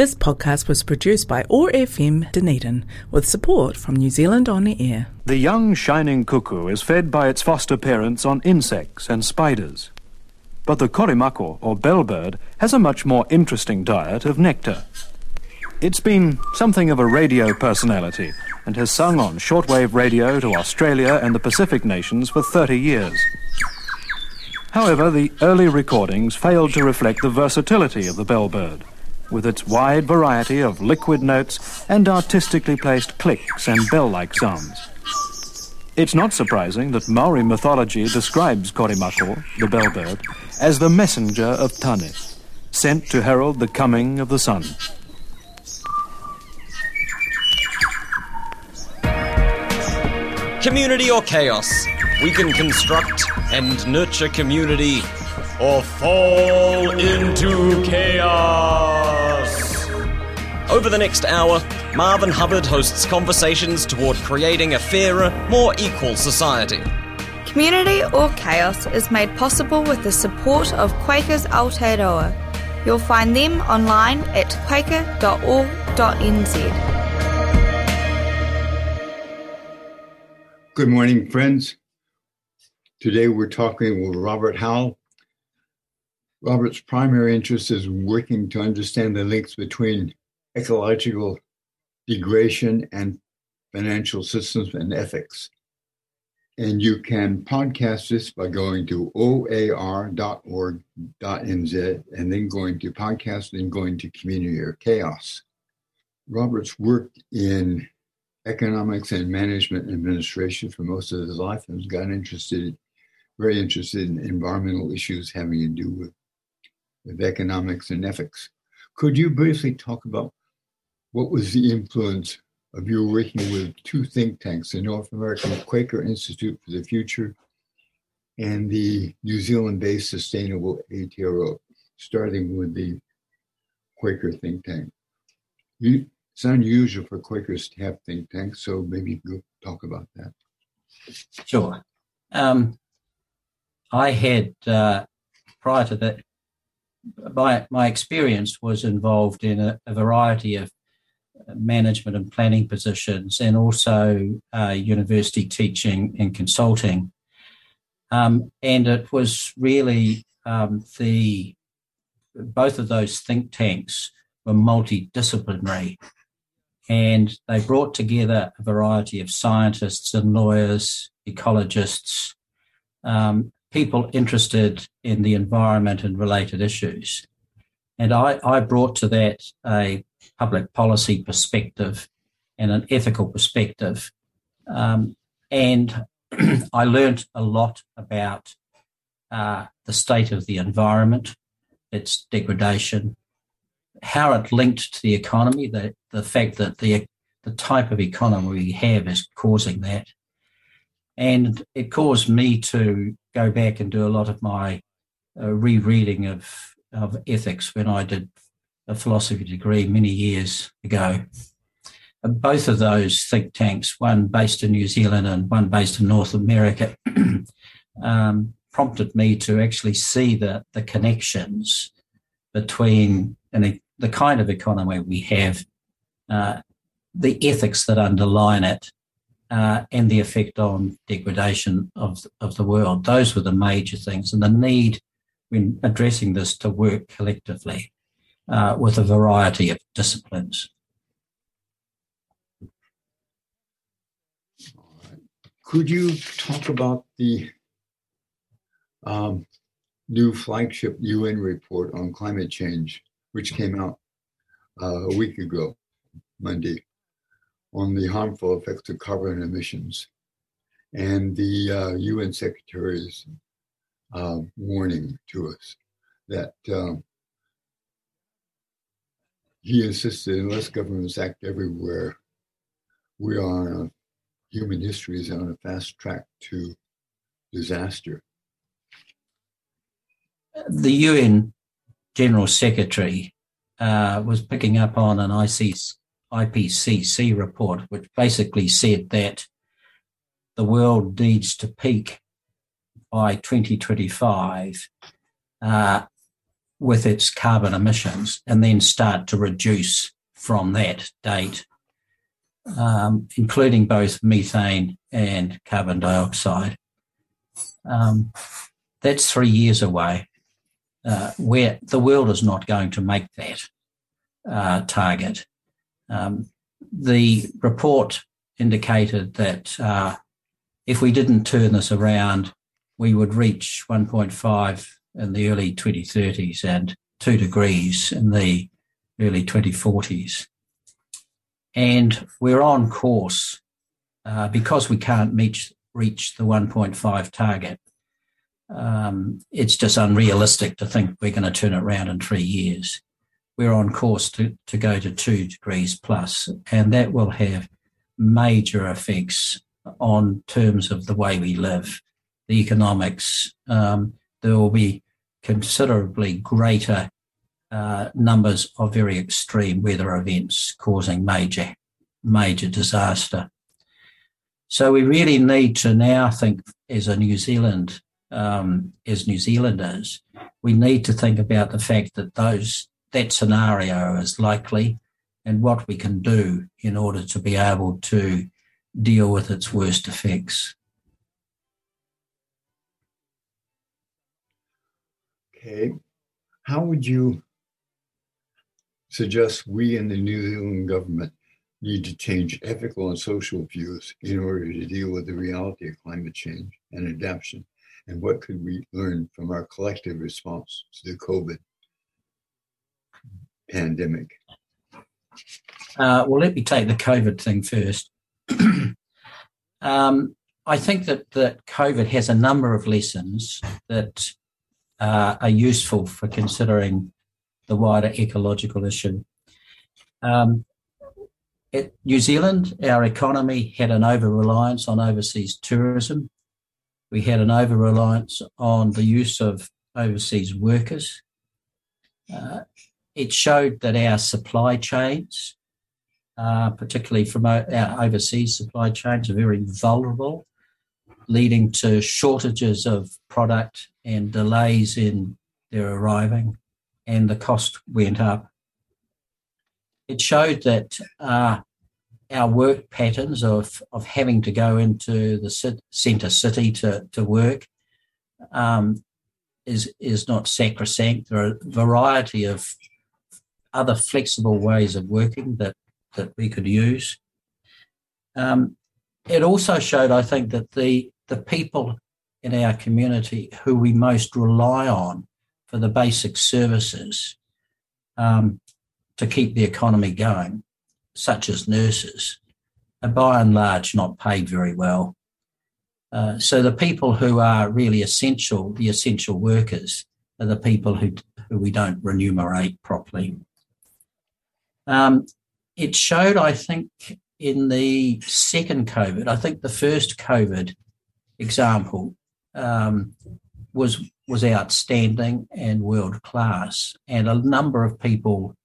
This podcast was produced by ORFM Dunedin with support from New Zealand On Air. The young shining cuckoo is fed by its foster parents on insects and spiders. But the Korimako, or bellbird, has a much more interesting diet of nectar. It's been something of a radio personality and has sung on shortwave radio to Australia and the Pacific nations for 30 years. However, the early recordings failed to reflect the versatility of the bellbird, with its wide variety of liquid notes and artistically placed clicks and bell-like sounds. It's not surprising that Maori mythology describes Korimako, the bellbird, as the messenger of Tane, sent to herald the coming of the sun. Community or chaos, we can construct and nurture community or fall into chaos. Over the next hour, Marvin Hubbard hosts conversations toward creating a fairer, more equal society. Community or Chaos is made possible with the support of Quakers Aotearoa. You'll find them online at quaker.org.nz. Good morning, friends. Today we're talking with Robert Howell. Robert's primary interest is working to understand the links between ecological degradation and financial systems and ethics. And you can podcast this by going to oar.org.nz and then going to podcast and going to community or chaos. Robert's worked in economics and management administration for most of his life and has gotten very interested in environmental issues having to do with economics and ethics. Could you briefly talk about what was the influence of you working with two think tanks, the North American Quaker Institute for the Future and the New Zealand-based Sustainable Aotearoa, starting with the Quaker think tank? It's unusual for Quakers to have think tanks, so maybe you could talk about that. Sure. I had, prior to that, my experience was involved in a variety of management and planning positions, and also university teaching and consulting. And it was really both of those think tanks were multidisciplinary, and they brought together a variety of scientists and lawyers, ecologists, people interested in the environment and related issues. And I brought to that a public policy perspective and an ethical perspective. And I learned a lot about the state of the environment, its degradation, how it linked to the economy, the fact that the type of economy we have is causing that. And it caused me to go back and do a lot of my rereading of ethics when I did a philosophy degree many years ago. Both of those think tanks, one based in New Zealand and one based in North America, prompted me to actually see the connections between the kind of economy we have, the ethics that underline it, and the effect on degradation of the world. Those were the major things, and the need when addressing this to work collectively with a variety of disciplines. Could you talk about the new flagship UN report on climate change, which came out a week ago, Monday, on the harmful effects of carbon emissions and the UN Secretary's warning to us that he insisted unless governments act everywhere, we are on human history is on a fast track to disaster. The UN General Secretary was picking up on an IPCC report, which basically said that the world needs to peak by 2025 with its carbon emissions and then start to reduce from that date, including both methane and carbon dioxide. That's 3 years away, where the world is not going to make that target. The report indicated that if we didn't turn this around, we would reach 1.5 in the early 2030s and 2 degrees in the early 2040s. And we're on course because we can't reach the 1.5 target. It's just unrealistic to think we're going to turn it around in 3 years. We're on course to go to 2 degrees plus, and that will have major effects on terms of the way we live, the economics. There will be considerably greater numbers of very extreme weather events causing major, major disaster. So we really need to now think as a New Zealand, as New Zealanders, we need to think about the fact that that scenario is likely and what we can do in order to be able to deal with its worst effects. Okay. How would you suggest we in the New Zealand government need to change ethical and social views in order to deal with the reality of climate change and adaptation? And what could we learn from our collective response to the COVID pandemic? Well, let me take the COVID thing first. I think that COVID has a number of lessons that are useful for considering the wider ecological issue. At New Zealand, our economy had an over-reliance on overseas tourism. We had an over-reliance on the use of overseas workers. It showed that our supply chains, particularly from our overseas supply chains, are very vulnerable, leading to shortages of product and delays in their arriving, and the cost went up. It showed that our work patterns of having to go into the centre city to work is not sacrosanct. There are a variety of other flexible ways of working that we could use. It also showed, I think, that the people in our community who we most rely on for the basic services to keep the economy going, such as nurses, are by and large not paid very well. So the people who are really essential, the essential workers, are the people who we don't remunerate properly. It showed, I think, in the second COVID, I think the first COVID example was outstanding and world class, and a number of people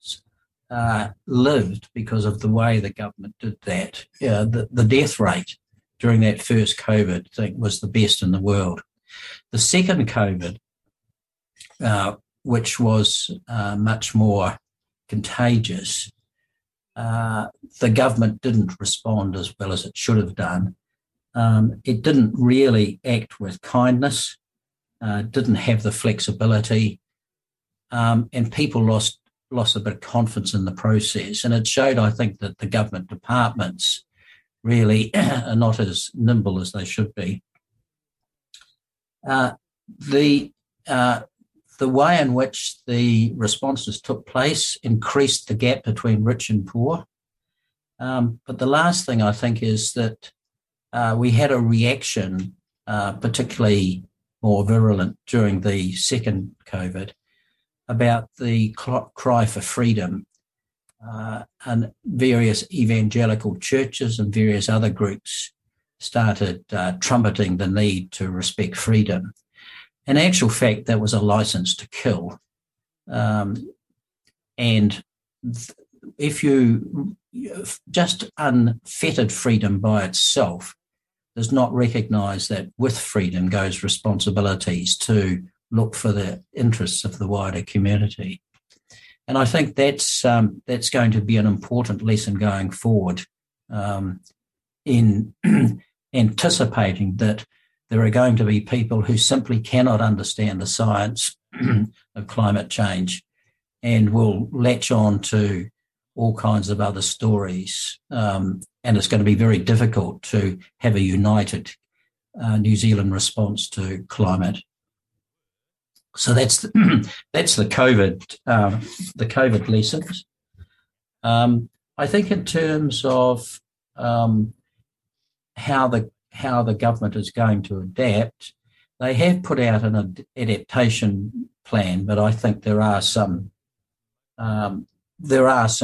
lived because of the way the government did that. Yeah, the death rate during that first COVID thing was the best in the world. The second COVID, which was much more contagious, the government didn't respond as well as it should have done. It didn't really act with kindness, didn't have the flexibility, and people lost a bit of confidence in the process. And it showed, I think, that the government departments really are not as nimble as they should be. The way in which the responses took place increased the gap between rich and poor. But the last thing I think is that we had a reaction, particularly more virulent during the second COVID, about the cry for freedom, and various evangelical churches and various other groups started trumpeting the need to respect freedom. In actual fact, that was a license to kill. If you just unfettered freedom by itself does not recognise that with freedom goes responsibilities to look for the interests of the wider community. And I think that's going to be an important lesson going forward in anticipating that there are going to be people who simply cannot understand the science of climate change and will latch on to all kinds of other stories. And it's going to be very difficult to have a united New Zealand response to climate. So that's the COVID lessons. I think in terms of how the government is going to adapt, they have put out an adaptation plan, but I think there are some holes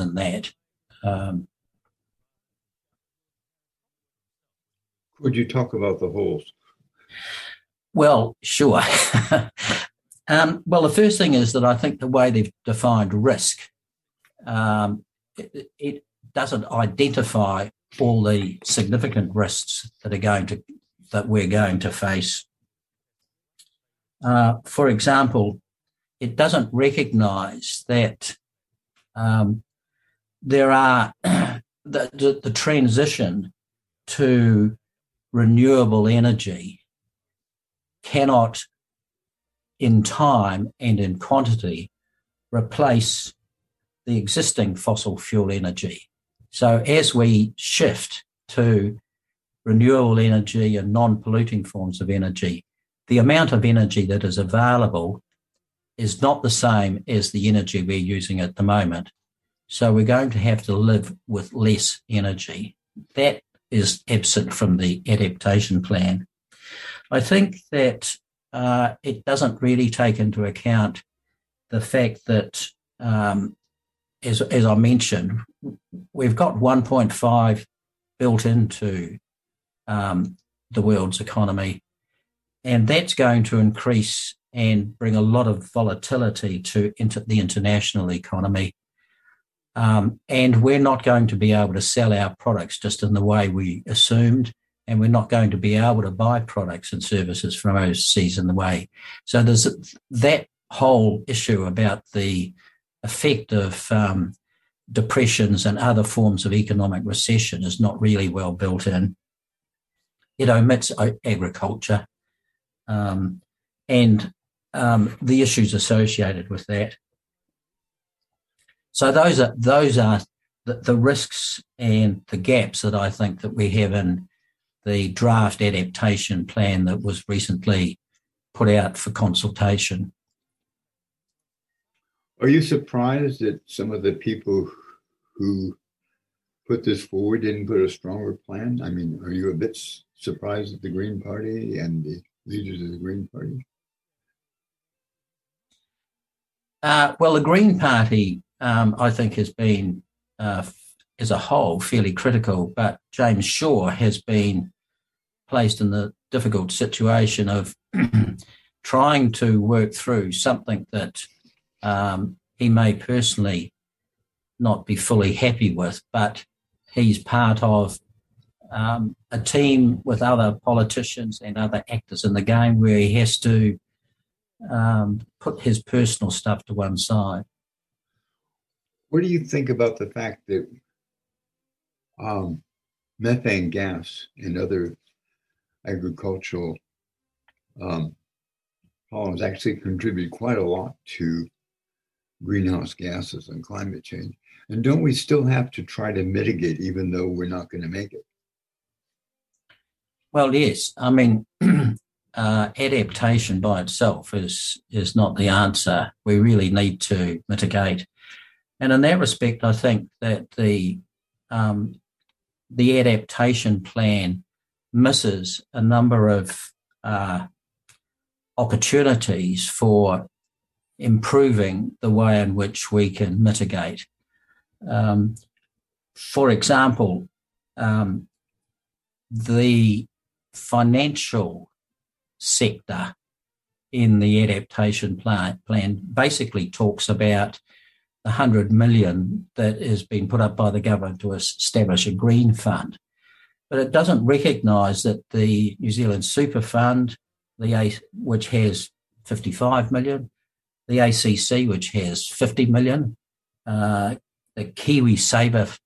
in that. Could you talk about the holes? Well, sure. Well, the first thing is that I think the way they've defined risk, it doesn't identify all the significant risks that we're going to face. For example, it doesn't recognise that there are the transition to renewable energy cannot in time and in quantity replace the existing fossil fuel energy. So as we shift to renewable energy and non-polluting forms of energy, the amount of energy that is available is not the same as the energy we're using at the moment. So we're going to have to live with less energy. That is absent from the adaptation plan. I think that it doesn't really take into account the fact that, as I mentioned, we've got 1.5 built into the world's economy, and that's going to increase and bring a lot of volatility to the international economy. And we're not going to be able to sell our products just in the way we assumed, and we're not going to be able to buy products and services from overseas in the way. So there's that whole issue about the effect of depressions and other forms of economic recession is not really well built in. It omits agriculture and the issues associated with that. So those are the risks and the gaps that I think that we have in the draft adaptation plan that was recently put out for consultation. Are you surprised that some of the people who put this forward didn't put a stronger plan? I mean, are you a bit surprised at the Green Party and the leaders of the Green Party? Well, the Green Party, I think, has been as a whole fairly critical, but James Shaw has been placed in the difficult situation of trying to work through something that he may personally not be fully happy with, but he's part of a team with other politicians and other actors in the game where he has to put his personal stuff to one side. What do you think about the fact that methane gas and other agricultural problems actually contribute quite a lot to greenhouse gases and climate change? And don't we still have to try to mitigate even though we're not going to make it? Well, yes. I mean, adaptation by itself is not the answer. We really need to mitigate. And in that respect, I think that the adaptation plan misses a number of opportunities for improving the way in which we can mitigate. For example, the financial sector in the adaptation plan basically talks about the 100 million that has been put up by the government to establish a green fund. But it doesn't recognise that the New Zealand Super Fund which has 55 million, the ACC, which has 50 million, the KiwiSaver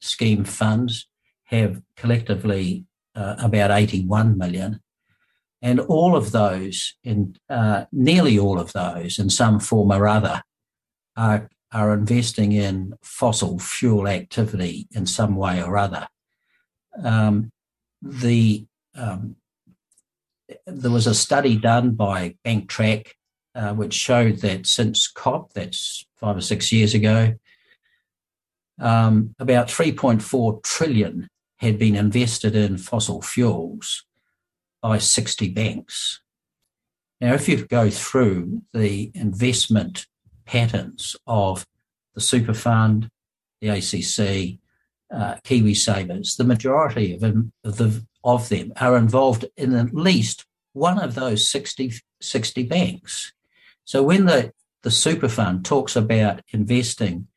scheme funds have collectively about 81 million. And all of those, and nearly all of those in some form or other, are investing in fossil fuel activity in some way or other. There was a study done by Banktrack which showed that since COP, that's 5 or 6 years ago, about 3.4 trillion had been invested in fossil fuels by 60 banks. Now, if you go through the investment patterns of the super fund, the ACC, KiwiSavers, the majority of them are involved in at least one of those 60 banks. So when the super fund talks about investing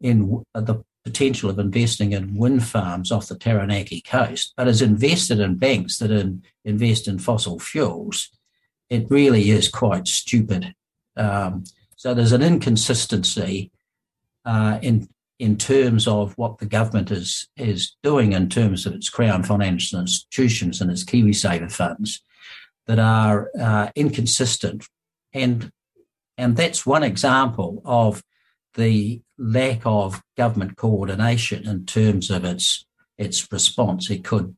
in the potential of investing in wind farms off the Taranaki coast, but is invested in banks that invest in fossil fuels, it really is quite stupid. So there's an inconsistency in terms of what the government is doing in terms of its Crown financial institutions and its KiwiSaver funds that are inconsistent. And that's one example of the lack of government coordination in terms of its response. It could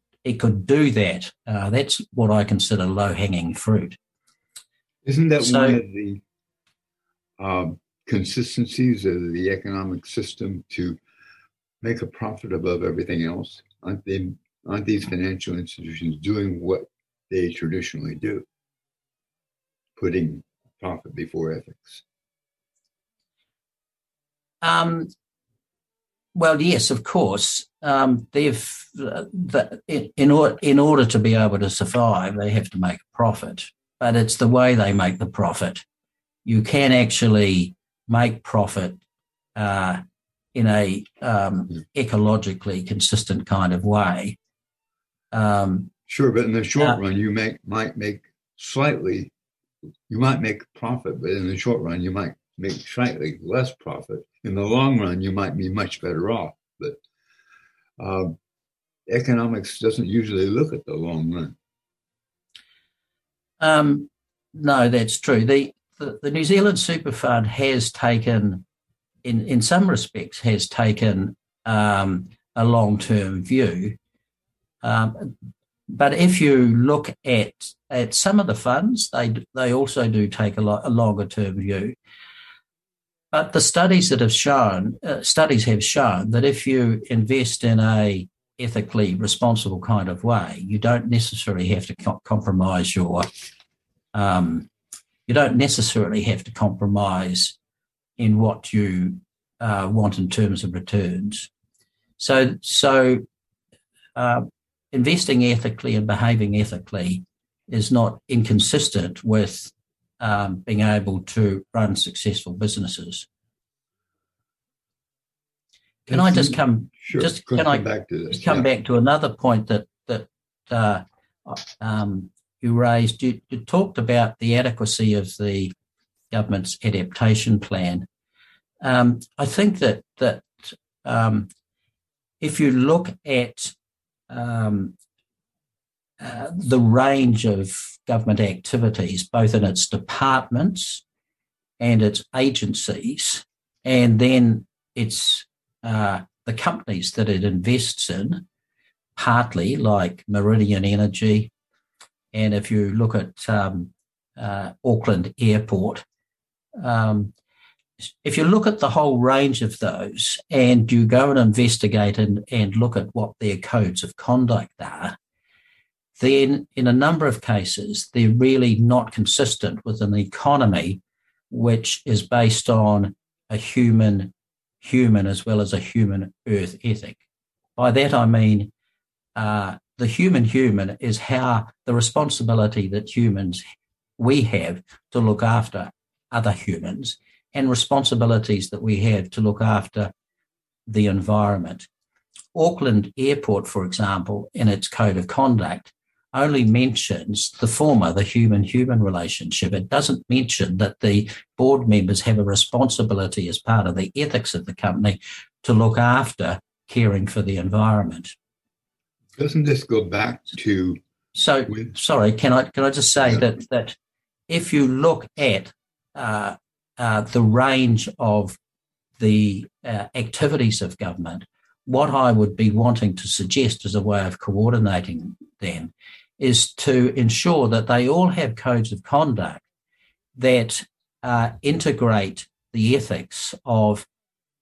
do that. That's what I consider low-hanging fruit. Isn't that one of the consistencies of the economic system to make a profit above everything else? Aren't these financial institutions doing what they traditionally do, putting profit before ethics? Well, yes, of course. In order to be able to survive, they have to make a profit, but it's the way they make the profit. You can actually make profit in a ecologically consistent kind of way. Sure, but in the short run, you might make profit, but in the short run, you might make slightly less profit. In the long run, you might be much better off. But economics doesn't usually look at the long run. No, that's true. The New Zealand Super Fund has taken, in some respects, has taken a long-term view. But if you look at some of the funds, they also do take a longer-term view. But the studies have shown that if you invest in a ethically responsible kind of way, you don't necessarily have to compromise your. You don't necessarily have to compromise in what you want in terms of returns. So investing ethically and behaving ethically is not inconsistent with being able to run successful businesses. Can I come back to another point that you raised? You talked about the adequacy of the government's adaptation plan. I think that if you look at the range of government activities, both in its departments and its agencies, and then its the companies that it invests in, partly like Meridian Energy. And if you look at Auckland Airport, if you look at the whole range of those and you go and investigate and look at what their codes of conduct are, then in a number of cases, they're really not consistent with an economy which is based on a human as well as a human earth ethic. By that I mean the human is how the responsibility that we have to look after other humans and responsibilities that we have to look after the environment. Auckland Airport, for example, in its code of conduct, only mentions the former, the human-human relationship. It doesn't mention that the board members have a responsibility as part of the ethics of the company to look after caring for the environment. Doesn't this go back to... So, sorry, can I just say that if you look at the range of the activities of government, what I would be wanting to suggest as a way of coordinating them is to ensure that they all have codes of conduct that integrate the ethics of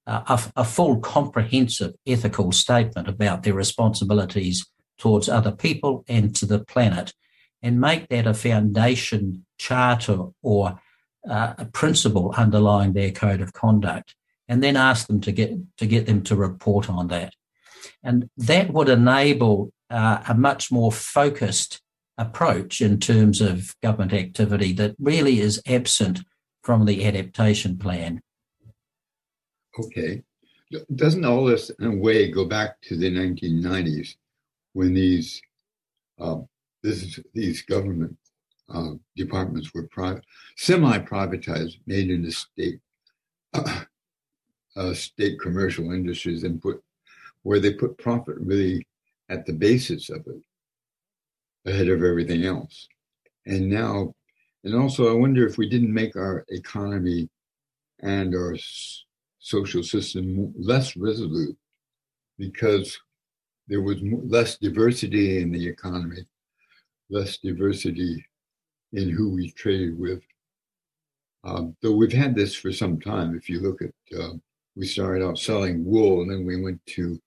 a full comprehensive ethical statement about their responsibilities towards other people and to the planet, and make that a foundation charter or a principle underlying their code of conduct, and then ask them to get them to report on that. And that would enable a much more focused approach in terms of government activity that really is absent from the adaptation plan. Okay. Doesn't all this, in a way, go back to the 1990s? When these government departments were semi-privatized, made into state commercial industries, and where they put profit really at the basis of it, ahead of everything else. And now, and also, I wonder if we didn't make our economy and our social system less resolute because there was less diversity in the economy, less diversity in who we traded with. Though we've had this for some time. If you look at, we started out selling wool, and then we went to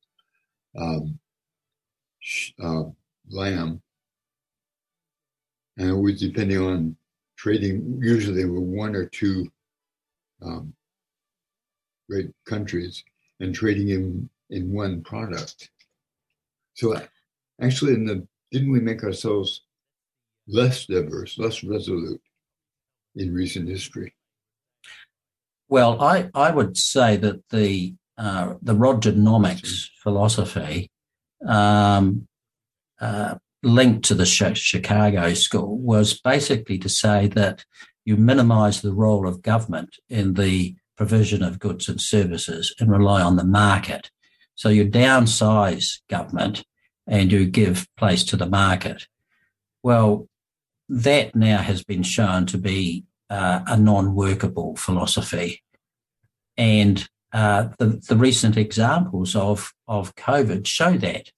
lamb. And it was depending on trading. Usually there were one or two great countries and trading in one product. So actually, didn't we make ourselves less diverse, less resolute in recent history? Well, I would say that the Rogernomics philosophy linked to the Chicago school was basically to say that you minimize the role of government in the provision of goods and services and rely on the market. So you downsize government and you give place to the market. Well, that now has been shown to be a non-workable philosophy. And the recent examples of COVID show that.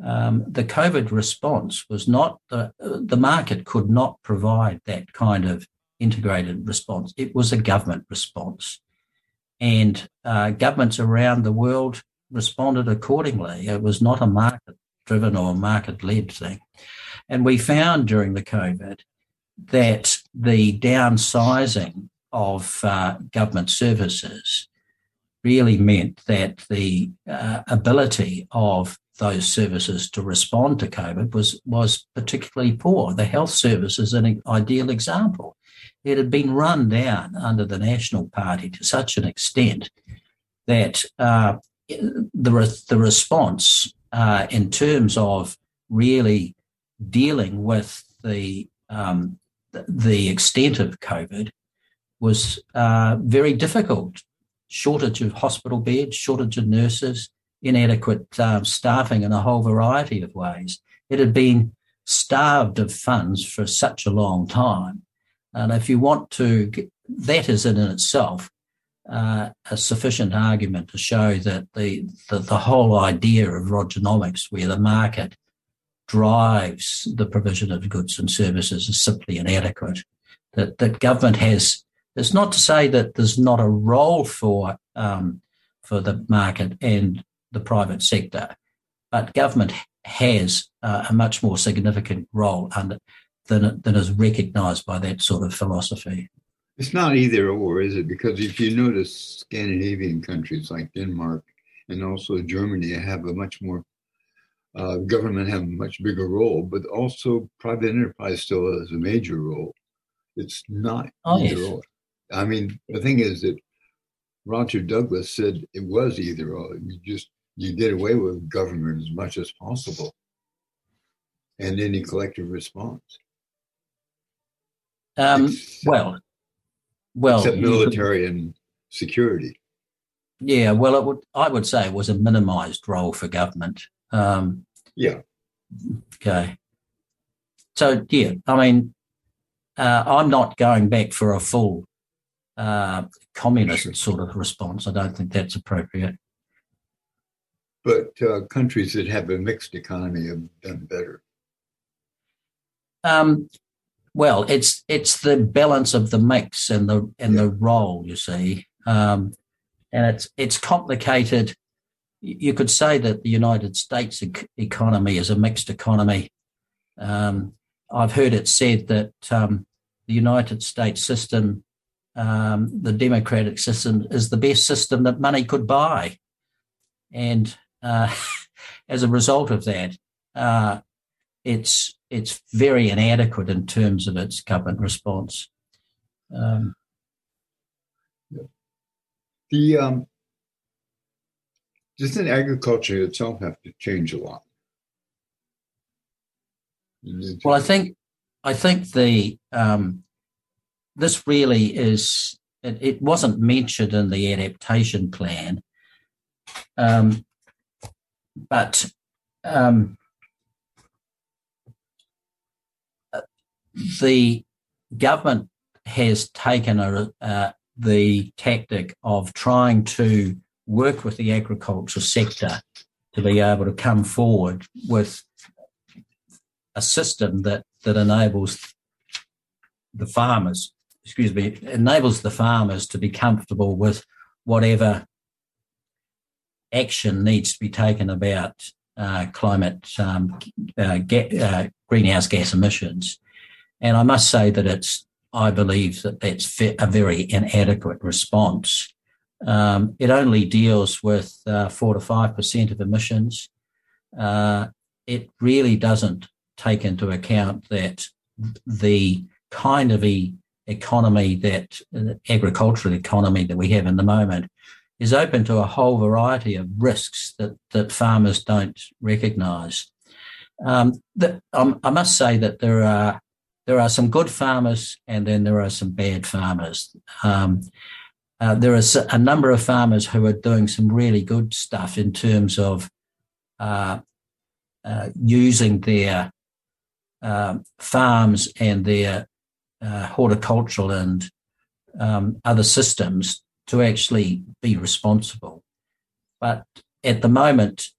The COVID response was not, the market could not provide that kind of integrated response. It was a government response. And governments around the world responded accordingly. It was not a market-driven or market-led thing. And we found during the COVID that the downsizing of government services really meant that the ability of those services to respond to COVID was particularly poor. The health service is an ideal example. It had been run down under the National Party to such an extent that the response in terms of really dealing with the extent of COVID was very difficult. Shortage of hospital beds, shortage of nurses, inadequate staffing in a whole variety of ways. It had been starved of funds for such a long time. And if you want to, that is in itself a sufficient argument to show that the whole idea of Rogernomics, where the market drives the provision of goods and services, is simply inadequate. That government has. It's not to say that there's not a role for the market and the private sector, but government has a much more significant role than is recognised by that sort of philosophy. It's not either or, is it? Because if you notice, Scandinavian countries like Denmark and also Germany have a much more, government have a much bigger role, but also private enterprise still has a major role. It's not either or. I mean, the thing is that Roger Douglas said it was either or. You get away with government as much as possible. and any collective response. Except military and security. Yeah, well, I would say it was a minimised role for government. Okay. So, yeah, I mean, I'm not going back for a full communist sort of response. I don't think that's appropriate. But countries that have a mixed economy have done better. Well, it's the balance of the mix and the role, you see, and it's complicated. You could say that the United States economy is a mixed economy. I've heard it said that the United States system, the democratic system, is the best system that money could buy, and as a result of that, it's very inadequate in terms of its government response. Doesn't agriculture itself have to change a lot? Well, I think the this really is. It wasn't mentioned in the adaptation plan, but. The government has taken the tactic of trying to work with the agriculture sector to be able to come forward with a system that enables the farmers, to be comfortable with whatever action needs to be taken about climate greenhouse gas emissions. And I must say that I believe that that's a very inadequate response. It only deals with 4 to 5% of emissions. It really doesn't take into account that the kind of economy that agricultural economy that we have in the moment is open to a whole variety of risks that farmers don't recognise. I must say that there are some good farmers and then there are some bad farmers. There are a number of farmers who are doing some really good stuff in terms of using their farms and their horticultural and other systems to actually be responsible. But at the moment,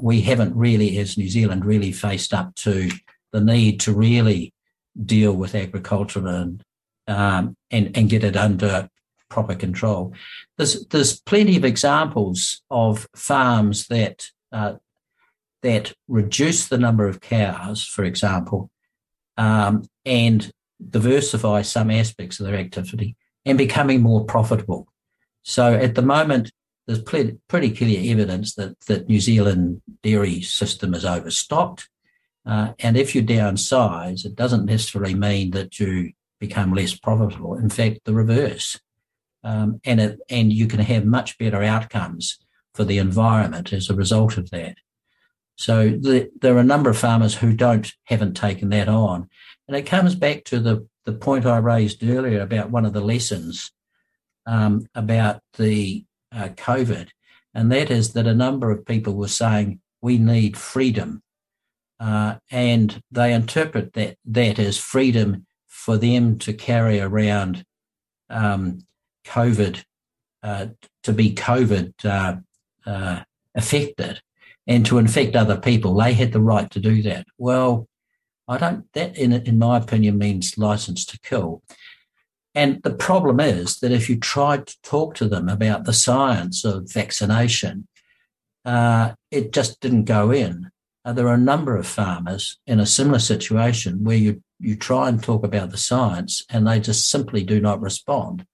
we haven't really, as New Zealand, really faced up to the need to really deal with agriculture and get it under proper control. There's plenty of examples of farms that reduce the number of cows, for example, and diversify some aspects of their activity and becoming more profitable. So at the moment, there's pretty clear evidence that New Zealand dairy system is overstocked. And if you downsize, it doesn't necessarily mean that you become less profitable. In fact, the reverse. And you can have much better outcomes for the environment as a result of that. So there are a number of farmers who haven't taken that on. And it comes back to the point I raised earlier about one of the lessons about the COVID, and that is that a number of people were saying we need freedom. And they interpret that as freedom for them to carry around COVID, to be COVID affected and to infect other people. They had the right to do that. Well, that in my opinion means license to kill. And the problem is that if you tried to talk to them about the science of vaccination, it just didn't go in. There are a number of farmers in a similar situation where you try and talk about the science and they just simply do not respond.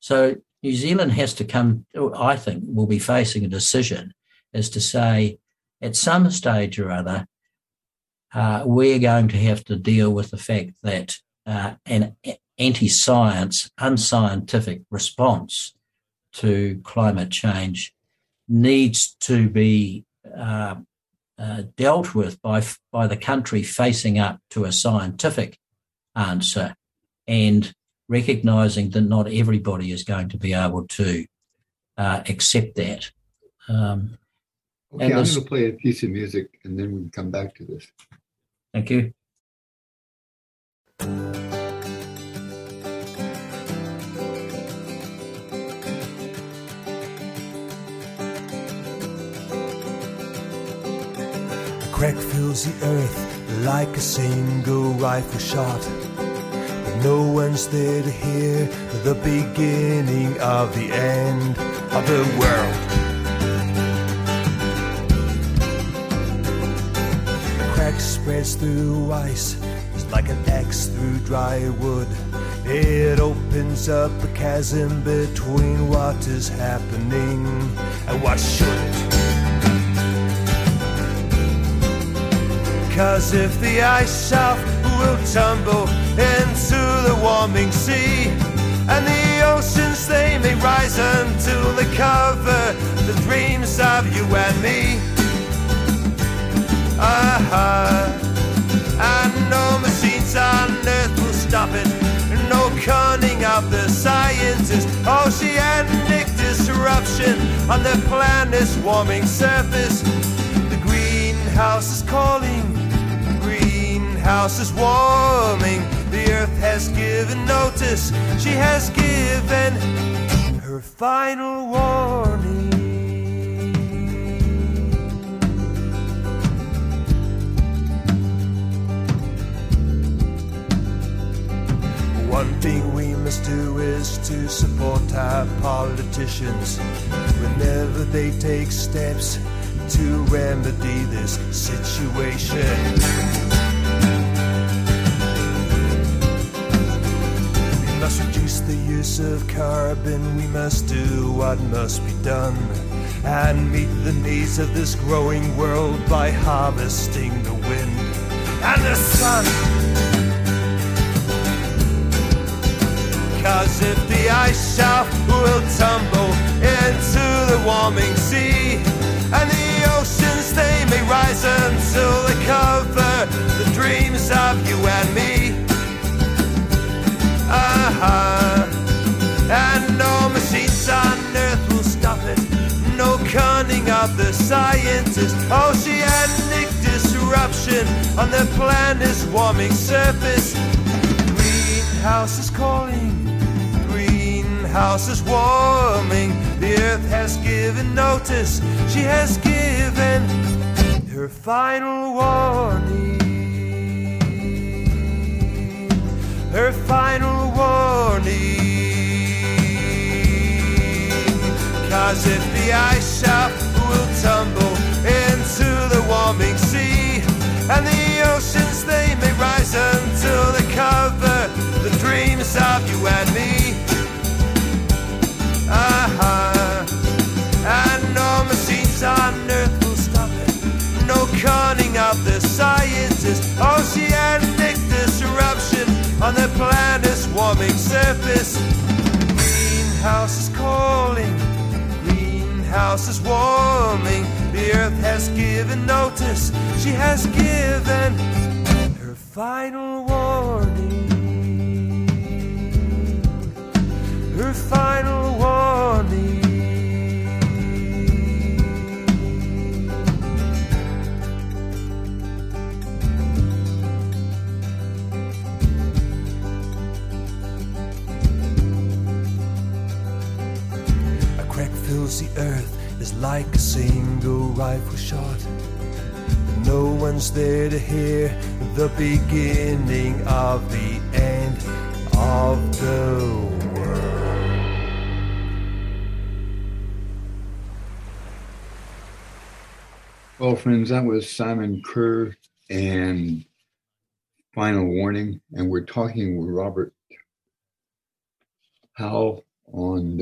So New Zealand has to come, I think, will be facing a decision as to say at some stage or other, we're going to have to deal with the fact that an anti-science, unscientific response to climate change needs to be dealt with by the country facing up to a scientific answer and recognising that not everybody is going to be able to accept that. Okay, I'm going to play a piece of music and then we can come back to this. Thank you. A crack fills the earth like a single rifle shot, but no one's there to hear the beginning of the end of the world. A crack spreads through ice, it's like an axe through dry wood. It opens up a chasm between what is happening and what shouldn't. 'Cause if the ice shelf will tumble into the warming sea, and the oceans they may rise until they cover the dreams of you and me. And no machines on earth will stop it, no cunning of the sciences. Oceanic disruption on the planet's warming surface. The greenhouse is calling, house is warming, the earth has given notice, she has given her final warning. One thing we must do is to support our politicians whenever they take steps to remedy this situation. We must reduce the use of carbon, we must do what must be done, and meet the needs of this growing world by harvesting the wind and the sun. 'Cause if the ice shelf will tumble into the warming sea, and the oceans they may rise until they cover the dreams of you and me. And no machines on earth will stop it, no cunning of the scientists. Oceanic disruption on the planet's warming surface. Greenhouse is calling, greenhouse is warming, the earth has given notice, she has given her final warning. Her final warning. 'Cause if the ice shelf will tumble into the warming sea, and the oceans they may rise until they cover the dreams of you and me. And no machines on earth will stop it, no cunning of the sciences. Oceanic disruption on the planet's warming surface. Greenhouse is calling, greenhouse is warming, the earth has given notice, she has given her final warning. Her final warning. The earth is like a single rifle shot, but no one's there to hear the beginning of the end of the world. Well, friends, that was Simon Kerr and Final Warning, and we're talking with Robert Howell on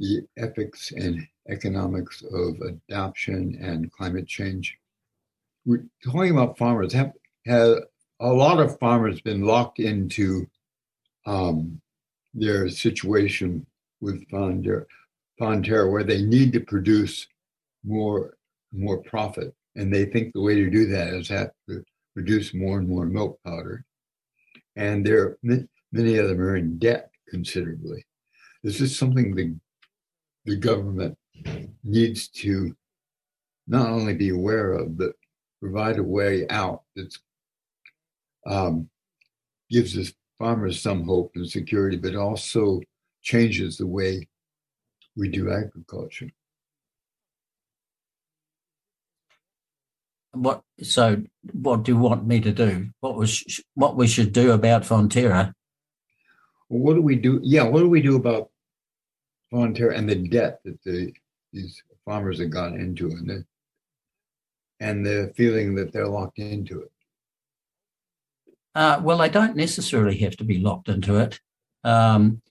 the ethics and economics of adoption and climate change. We're talking about farmers. Have a lot of farmers been locked into their situation with Fonterra, where they need to produce more profit And they think the way to do that is have to produce more and more milk powder. And there, many of them are in debt considerably. This is something the government needs to not only be aware of, but provide a way out that gives us farmers some hope and security, but also changes the way we do agriculture. What do you want me to do? What we should do about Fonterra? What do we do? Yeah, what do we do about Fonterra and the debt that these farmers have gotten into, and the feeling that they're locked into it? Well, they don't necessarily have to be locked into it, and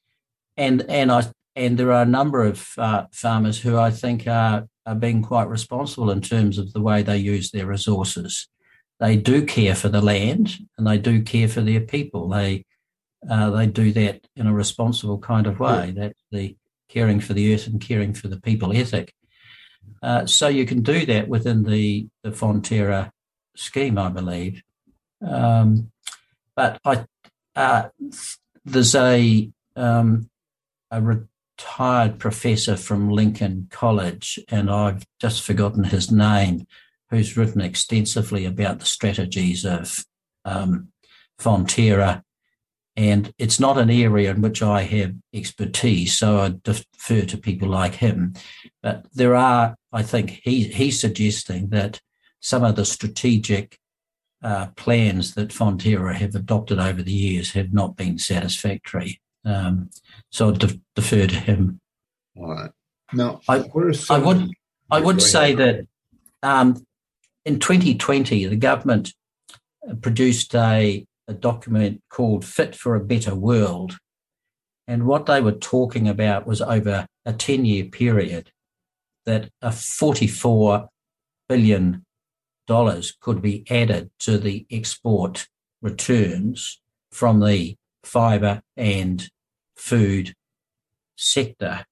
there are a number of farmers who I think are being quite responsible in terms of the way they use their resources. They do care for the land and they do care for their people. They do that in a responsible kind of way. That's the caring for the earth and caring for the people ethic. So you can do that within the Fonterra scheme, I believe. There's a retired professor from Lincoln College, and I've just forgotten his name, who's written extensively about the strategies of Fonterra. And it's not an area in which I have expertise, so I defer to people like him. But there are, I think he's suggesting that some of the strategic plans that Fonterra have adopted over the years have not been satisfactory. So I defer to him. All right. Now, I would say that in 2020, the government produced a document called Fit for a Better World. And what they were talking about was over a 10-year period that a $44 billion could be added to the export returns from the fibre and food sector.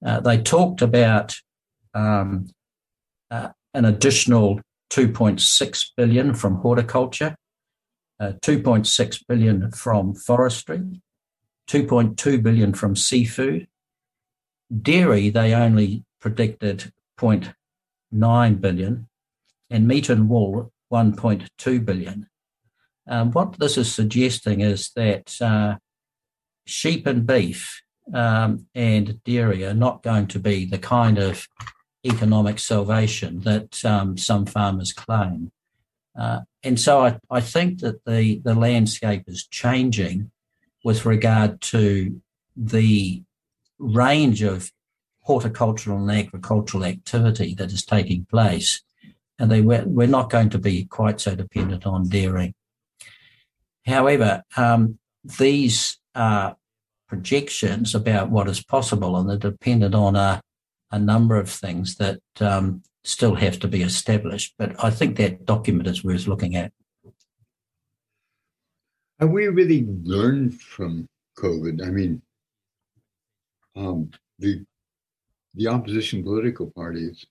They talked about an additional $2.6 billion from horticulture, $2.6 billion from forestry, $2.2 billion from seafood. Dairy, they only predicted $0.9 billion, and meat and wool, $1.2 billion. What this is suggesting is that sheep and beef and dairy are not going to be the kind of economic salvation that some farmers claim. And so I think that the landscape is changing with regard to the range of horticultural and agricultural activity that is taking place. And we're not going to be quite so dependent on dairy. However, these are projections about what is possible, and they're dependent on a number of things that still have to be established. But I think that document is worth looking at. Have we really learned from COVID? I mean, the opposition political parties,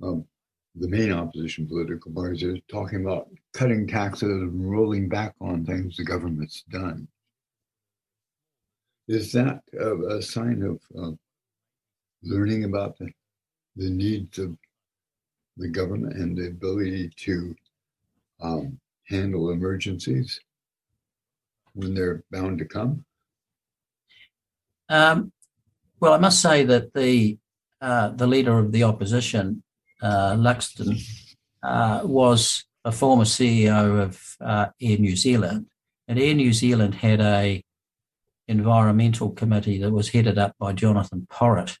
the main opposition political parties, are talking about cutting taxes and rolling back on things the government's done. Is that a sign of learning about the needs of the government and the ability to handle emergencies when they're bound to come? Well, I must say that the leader of the opposition, Luxon, was a former CEO of Air New Zealand, and Air New Zealand had a environmental committee that was headed up by Jonathan Porritt.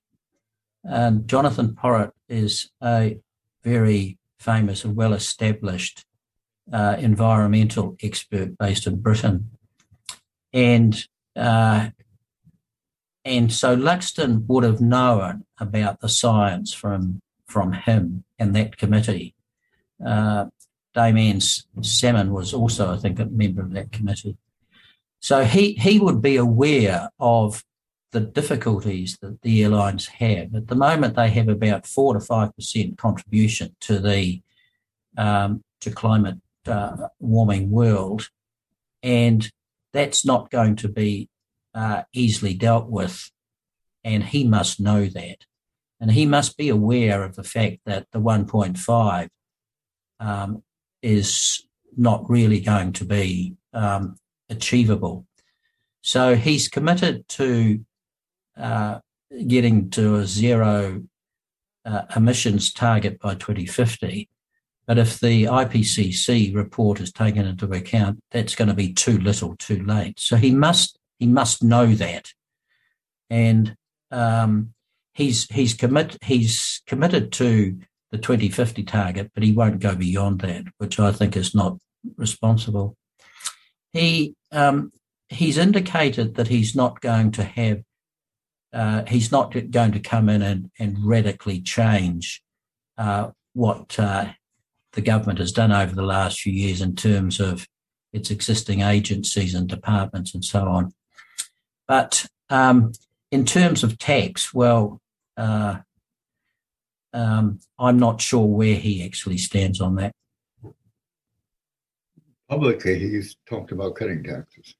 And Jonathan Porritt is a very famous and well-established environmental expert based in Britain. And so Luxon would have known about the science from him and that committee. Dame Anne Salmon was also, I think, a member of that committee. So he would be aware of the difficulties that the airlines have. At the moment, they have about 4 to 5% contribution to the to climate warming world, and that's not going to be easily dealt with, and he must know that, and he must be aware of the fact that the 1.5 is not really going to be achievable. So he's committed to getting to a zero emissions target by 2050. But if the IPCC report is taken into account, that's going to be too little, too late. So he must know that, and he's committed to the 2050 target, but he won't go beyond that, which I think is not responsible. He's indicated that he's not going to come in and radically change what the government has done over the last few years in terms of its existing agencies and departments and so on. But in terms of tax, well, I'm not sure where he actually stands on that. Publicly, he's talked about cutting taxes.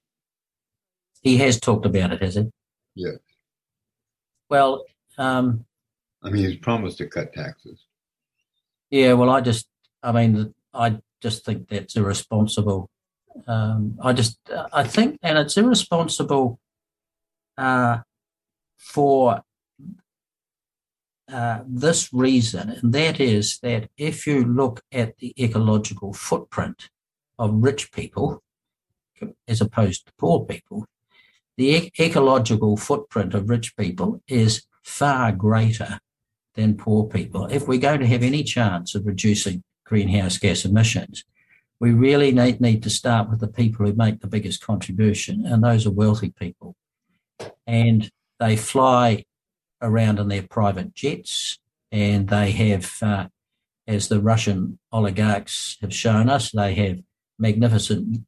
He has talked about it, has he? Yes. Well, he's promised to cut taxes. Yeah, well, I just think that's irresponsible. I think it's irresponsible for this reason, and that is that if you look at the ecological footprint of rich people as opposed to poor people, the ecological footprint of rich people is far greater than poor people. If we're going to have any chance of reducing greenhouse gas emissions, we really need to start with the people who make the biggest contribution, and those are wealthy people. And they fly around in their private jets, and they have, as the Russian oligarchs have shown us, they have magnificent,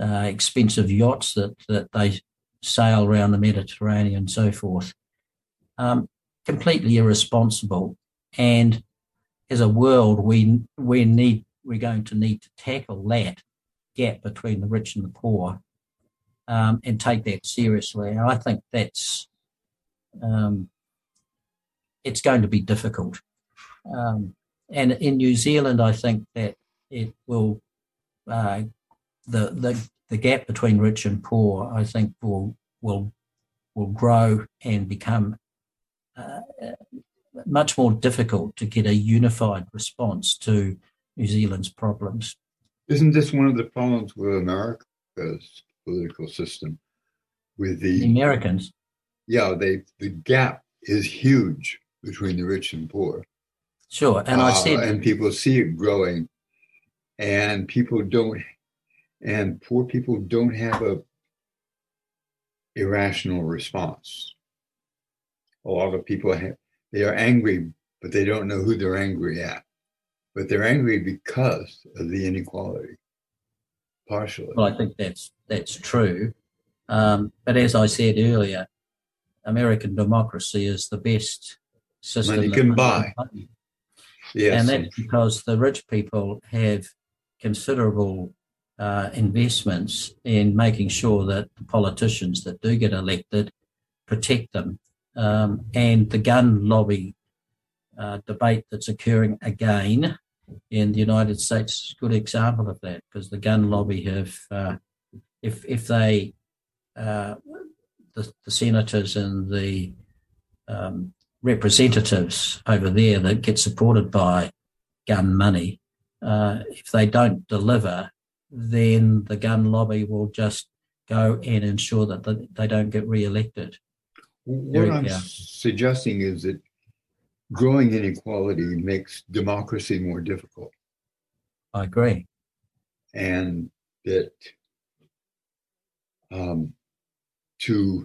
expensive yachts that they sail around the Mediterranean and so forth. Completely irresponsible. And as a world, we're going to need to tackle that gap between the rich and the poor, and take that seriously. And I think that's it's going to be difficult. And in New Zealand, I think that it will the gap between rich and poor, I think, will grow and become much more difficult to get a unified response to New Zealand's problems. Isn't this one of the problems with America's political system? With the Americans? Yeah, the gap is huge between the rich and poor. Sure, and I said... And people see it growing, and poor people don't have a irrational response. A lot of people they are angry, but they don't know who they're angry at. But they're angry because of the inequality, partially. Well, I think that's true. But as I said earlier, American democracy is the best system money can buy. Yes, and that's because the rich people have considerable investments in making sure that the politicians that do get elected protect them. And the gun lobby debate that's occurring again in the United States is a good example of that, because the gun lobby have, the senators and the representatives over there that get supported by gun money, if they don't deliver, then the gun lobby will just go and ensure that they don't get re-elected. What I'm suggesting is that growing inequality makes democracy more difficult. I agree. And that to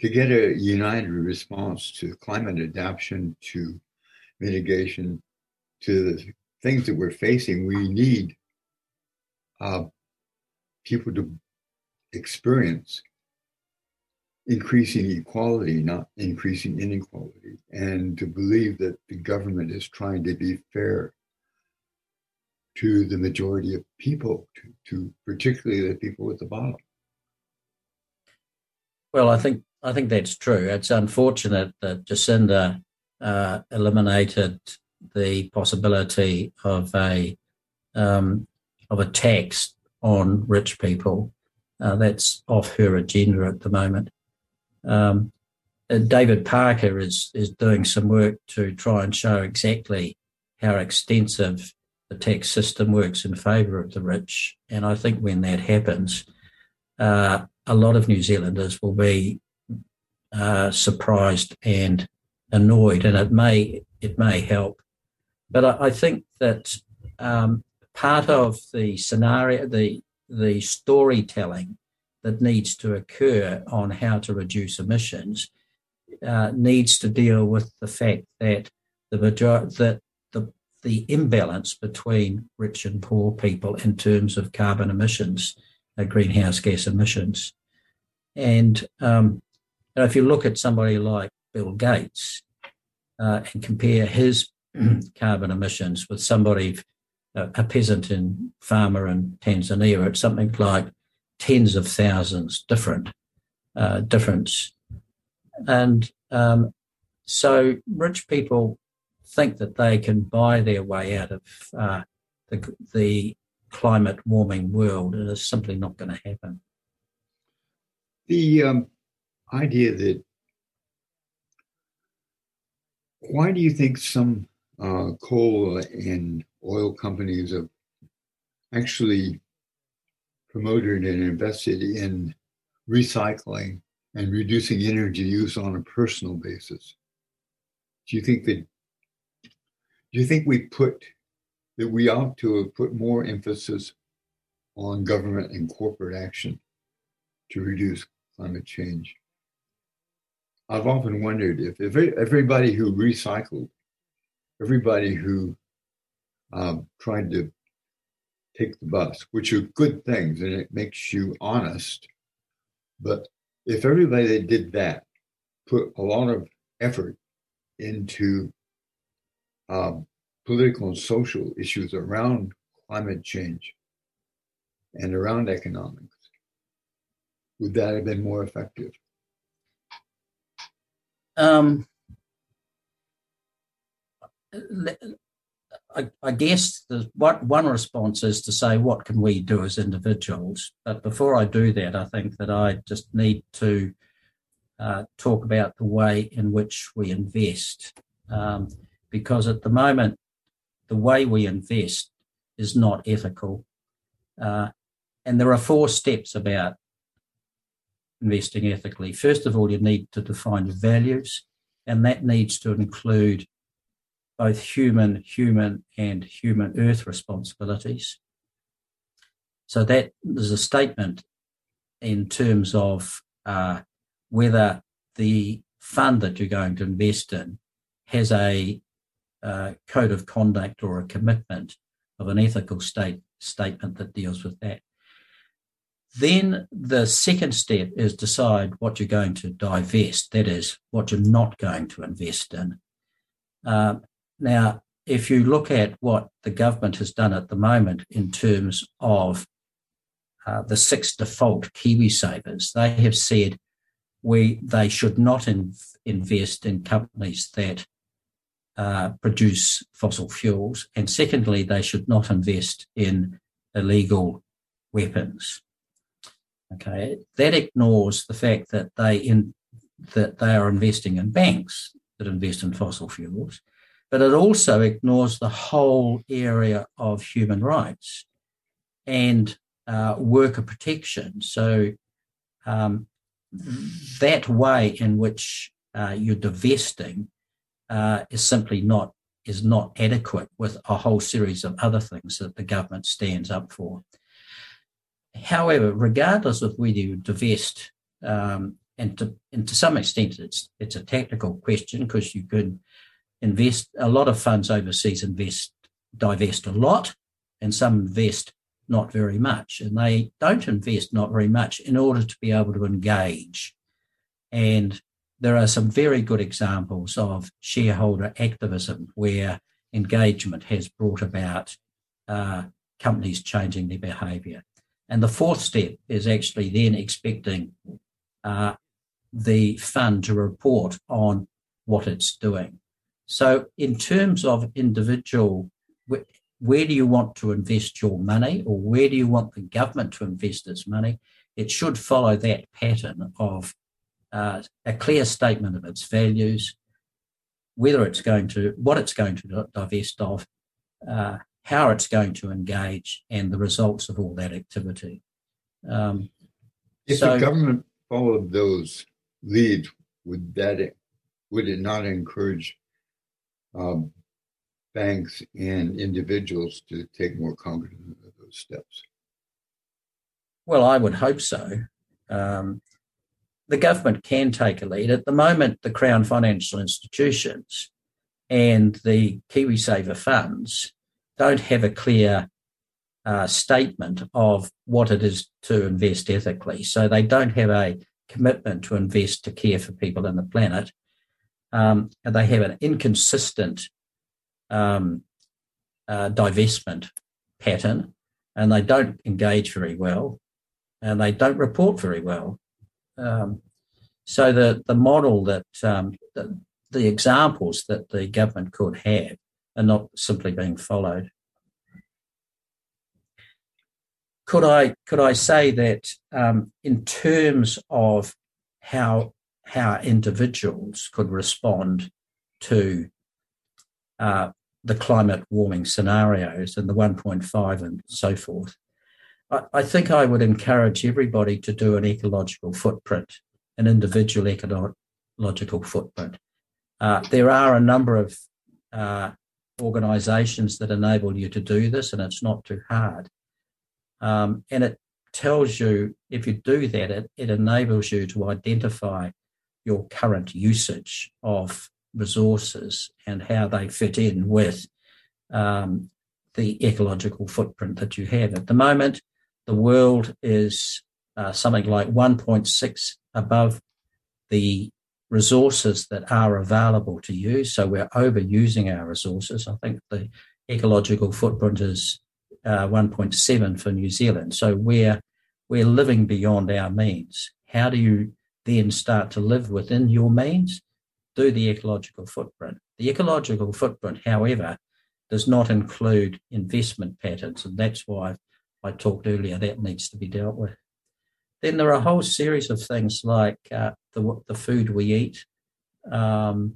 get a united response to climate adaptation, to mitigation, to the things that we're facing, we need people to experience increasing equality, not increasing inequality, and to believe that the government is trying to be fair to the majority of people, to particularly the people at the bottom. Well, I think that's true. It's unfortunate that Jacinda eliminated the possibility of a tax on rich people. That's off her agenda at the moment. David Parker is doing some work to try and show exactly how extensive the tax system works in favour of the rich. And I think when that happens, a lot of New Zealanders will be surprised and annoyed, and it may help. But I think that part of the scenario, the storytelling that needs to occur on how to reduce emissions needs to deal with the fact that the imbalance between rich and poor people in terms of carbon emissions, greenhouse gas emissions. And if you look at somebody like Bill Gates and compare his carbon emissions with somebody, a peasant and farmer in Tanzania, it's something like tens of thousands difference. And so rich people think that they can buy their way out of the climate warming world, and it's simply not going to happen. The idea that, why do you think some coal and oil companies have actually promoted and invested in recycling and reducing energy use on a personal basis? Do you think that we ought to have put more emphasis on government and corporate action to reduce climate change? I've often wondered if everybody who recycled, everybody who tried to take the bus, which are good things and it makes you honest, but if everybody that did that put a lot of effort into political and social issues around climate change and around economics, would that have been more effective? I guess one response is to say, what can we do as individuals? But before I do that, I think that I just need to talk about the way in which we invest, because at the moment, the way we invest is not ethical. And there are four steps about investing ethically. First of all, you need to define your values, and that needs to include both human earth responsibilities. So that is a statement in terms of whether the fund that you're going to invest in has a code of conduct or a commitment of an ethical statement that deals with that. Then the second step is decide what you're going to divest, that is, what you're not going to invest in. Now, if you look at what the government has done at the moment in terms of the six default KiwiSavers, they have said they should not invest in companies that produce fossil fuels. And secondly, they should not invest in illegal weapons. Okay, that ignores the fact that they are investing in banks that invest in fossil fuels. But it also ignores the whole area of human rights and worker protection. So that way in which you're divesting is simply not adequate with a whole series of other things that the government stands up for. However, regardless of whether you divest, and to some extent it's a tactical question, because you could invest, a lot of funds overseas divest a lot, and some invest not very much, and they don't invest not very much in order to be able to engage. And there are some very good examples of shareholder activism where engagement has brought about companies changing their behaviour. And the fourth step is actually then expecting the fund to report on what it's doing. So in terms of individual, where do you want to invest your money, or where do you want the government to invest its money? It should follow that pattern of a clear statement of its values, whether it's going to, what it's going to divest of, how it's going to engage, and the results of all that activity. If the government followed those leads, would it not encourage banks and individuals to take more cognizance of those steps? Well, I would hope so. The government can take a lead. At the moment, the Crown Financial Institutions and the KiwiSaver funds don't have a clear statement of what it is to invest ethically. So they don't have a commitment to invest to care for people and the planet. And they have an inconsistent divestment pattern, and they don't engage very well, and they don't report very well. So the model that the examples that the government could have are not simply being followed. Could I say that in terms of how individuals could respond to the climate warming scenarios and the 1.5 and so forth, I think I would encourage everybody to do an ecological footprint, an individual ecological footprint. There are a number of organisations that enable you to do this, and it's not too hard. And it tells you, if you do that, it enables you to identify your current usage of resources and how they fit in with the ecological footprint that you have. At the moment, the world is something like 1.6 above the resources that are available to use. So we're overusing our resources. I think the ecological footprint is 1.7 for New Zealand. So we're living beyond our means. How do you then start to live within your means? Do the ecological footprint. The ecological footprint, however, does not include investment patterns, and that's why I talked earlier, that needs to be dealt with. Then there are a whole series of things like the food we eat, the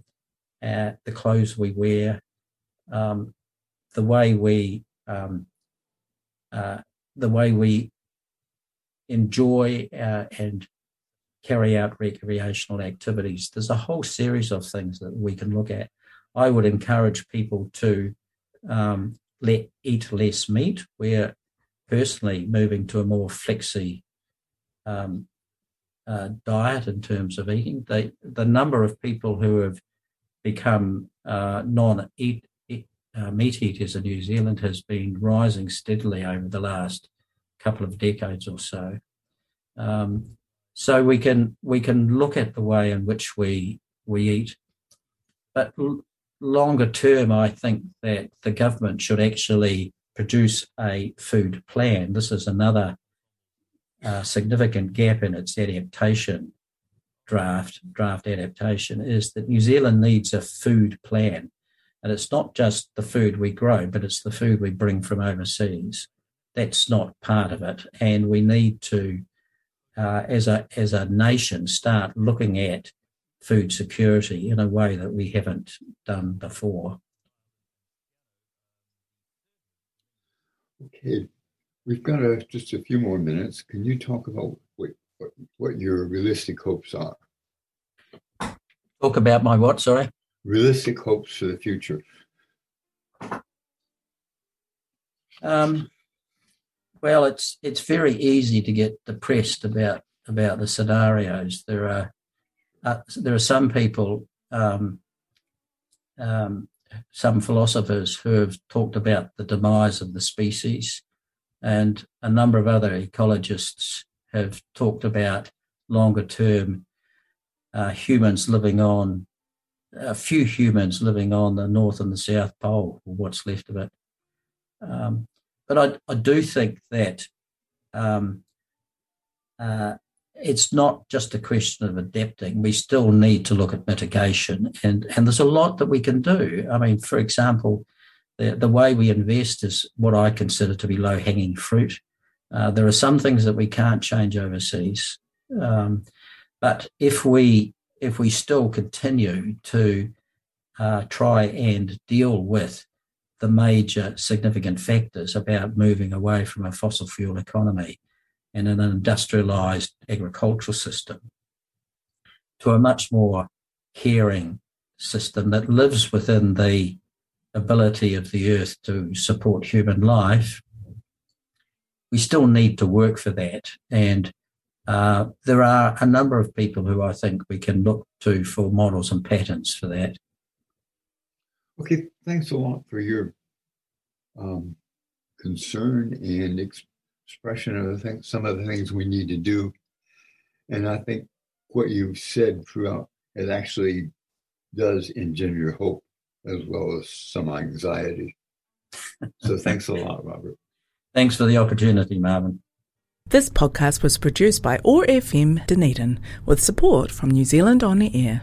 clothes we wear, the way we enjoy and carry out recreational activities. There's a whole series of things that we can look at. I would encourage people to eat less meat. We're personally moving to a more flexi diet in terms of eating. The number of people who have become meat eaters in New Zealand has been rising steadily over the last couple of decades or so. So we can look at the way in which we eat, but longer term, I think that the government should actually produce a food plan. This is another significant gap in its adaptation draft adaptation, is that New Zealand needs a food plan. And it's not just the food we grow, but it's the food we bring from overseas. That's not part of it. And we need to, as a nation, start looking at food security in a way that we haven't done before. Okay, we've got just a few more minutes. Can you talk about what your realistic hopes are? Talk about my what, sorry? Realistic hopes for the future. Well, it's very easy to get depressed about the scenarios. There are some people, some philosophers who have talked about the demise of the species, and a number of other ecologists have talked about longer term a few humans living on the North and the South Pole, or what's left of it. But I do think that it's not just a question of adapting. We still need to look at mitigation, and there's a lot that we can do. I mean, for example, the way we invest is what I consider to be low-hanging fruit. There are some things that we can't change overseas, but if we still continue to try and deal with the major significant factors about moving away from a fossil fuel economy and an industrialised agricultural system to a much more caring system that lives within the ability of the earth to support human life, we still need to work for that. And there are a number of people who I think we can look to for models and patterns for that. Okay, thanks a lot for your concern and expression of some of the things we need to do. And I think what you've said throughout, it actually does engender hope as well as some anxiety. So thanks a lot, Robert. Thanks for the opportunity, Marvin. This podcast was produced by ORFM Dunedin with support from New Zealand On Air.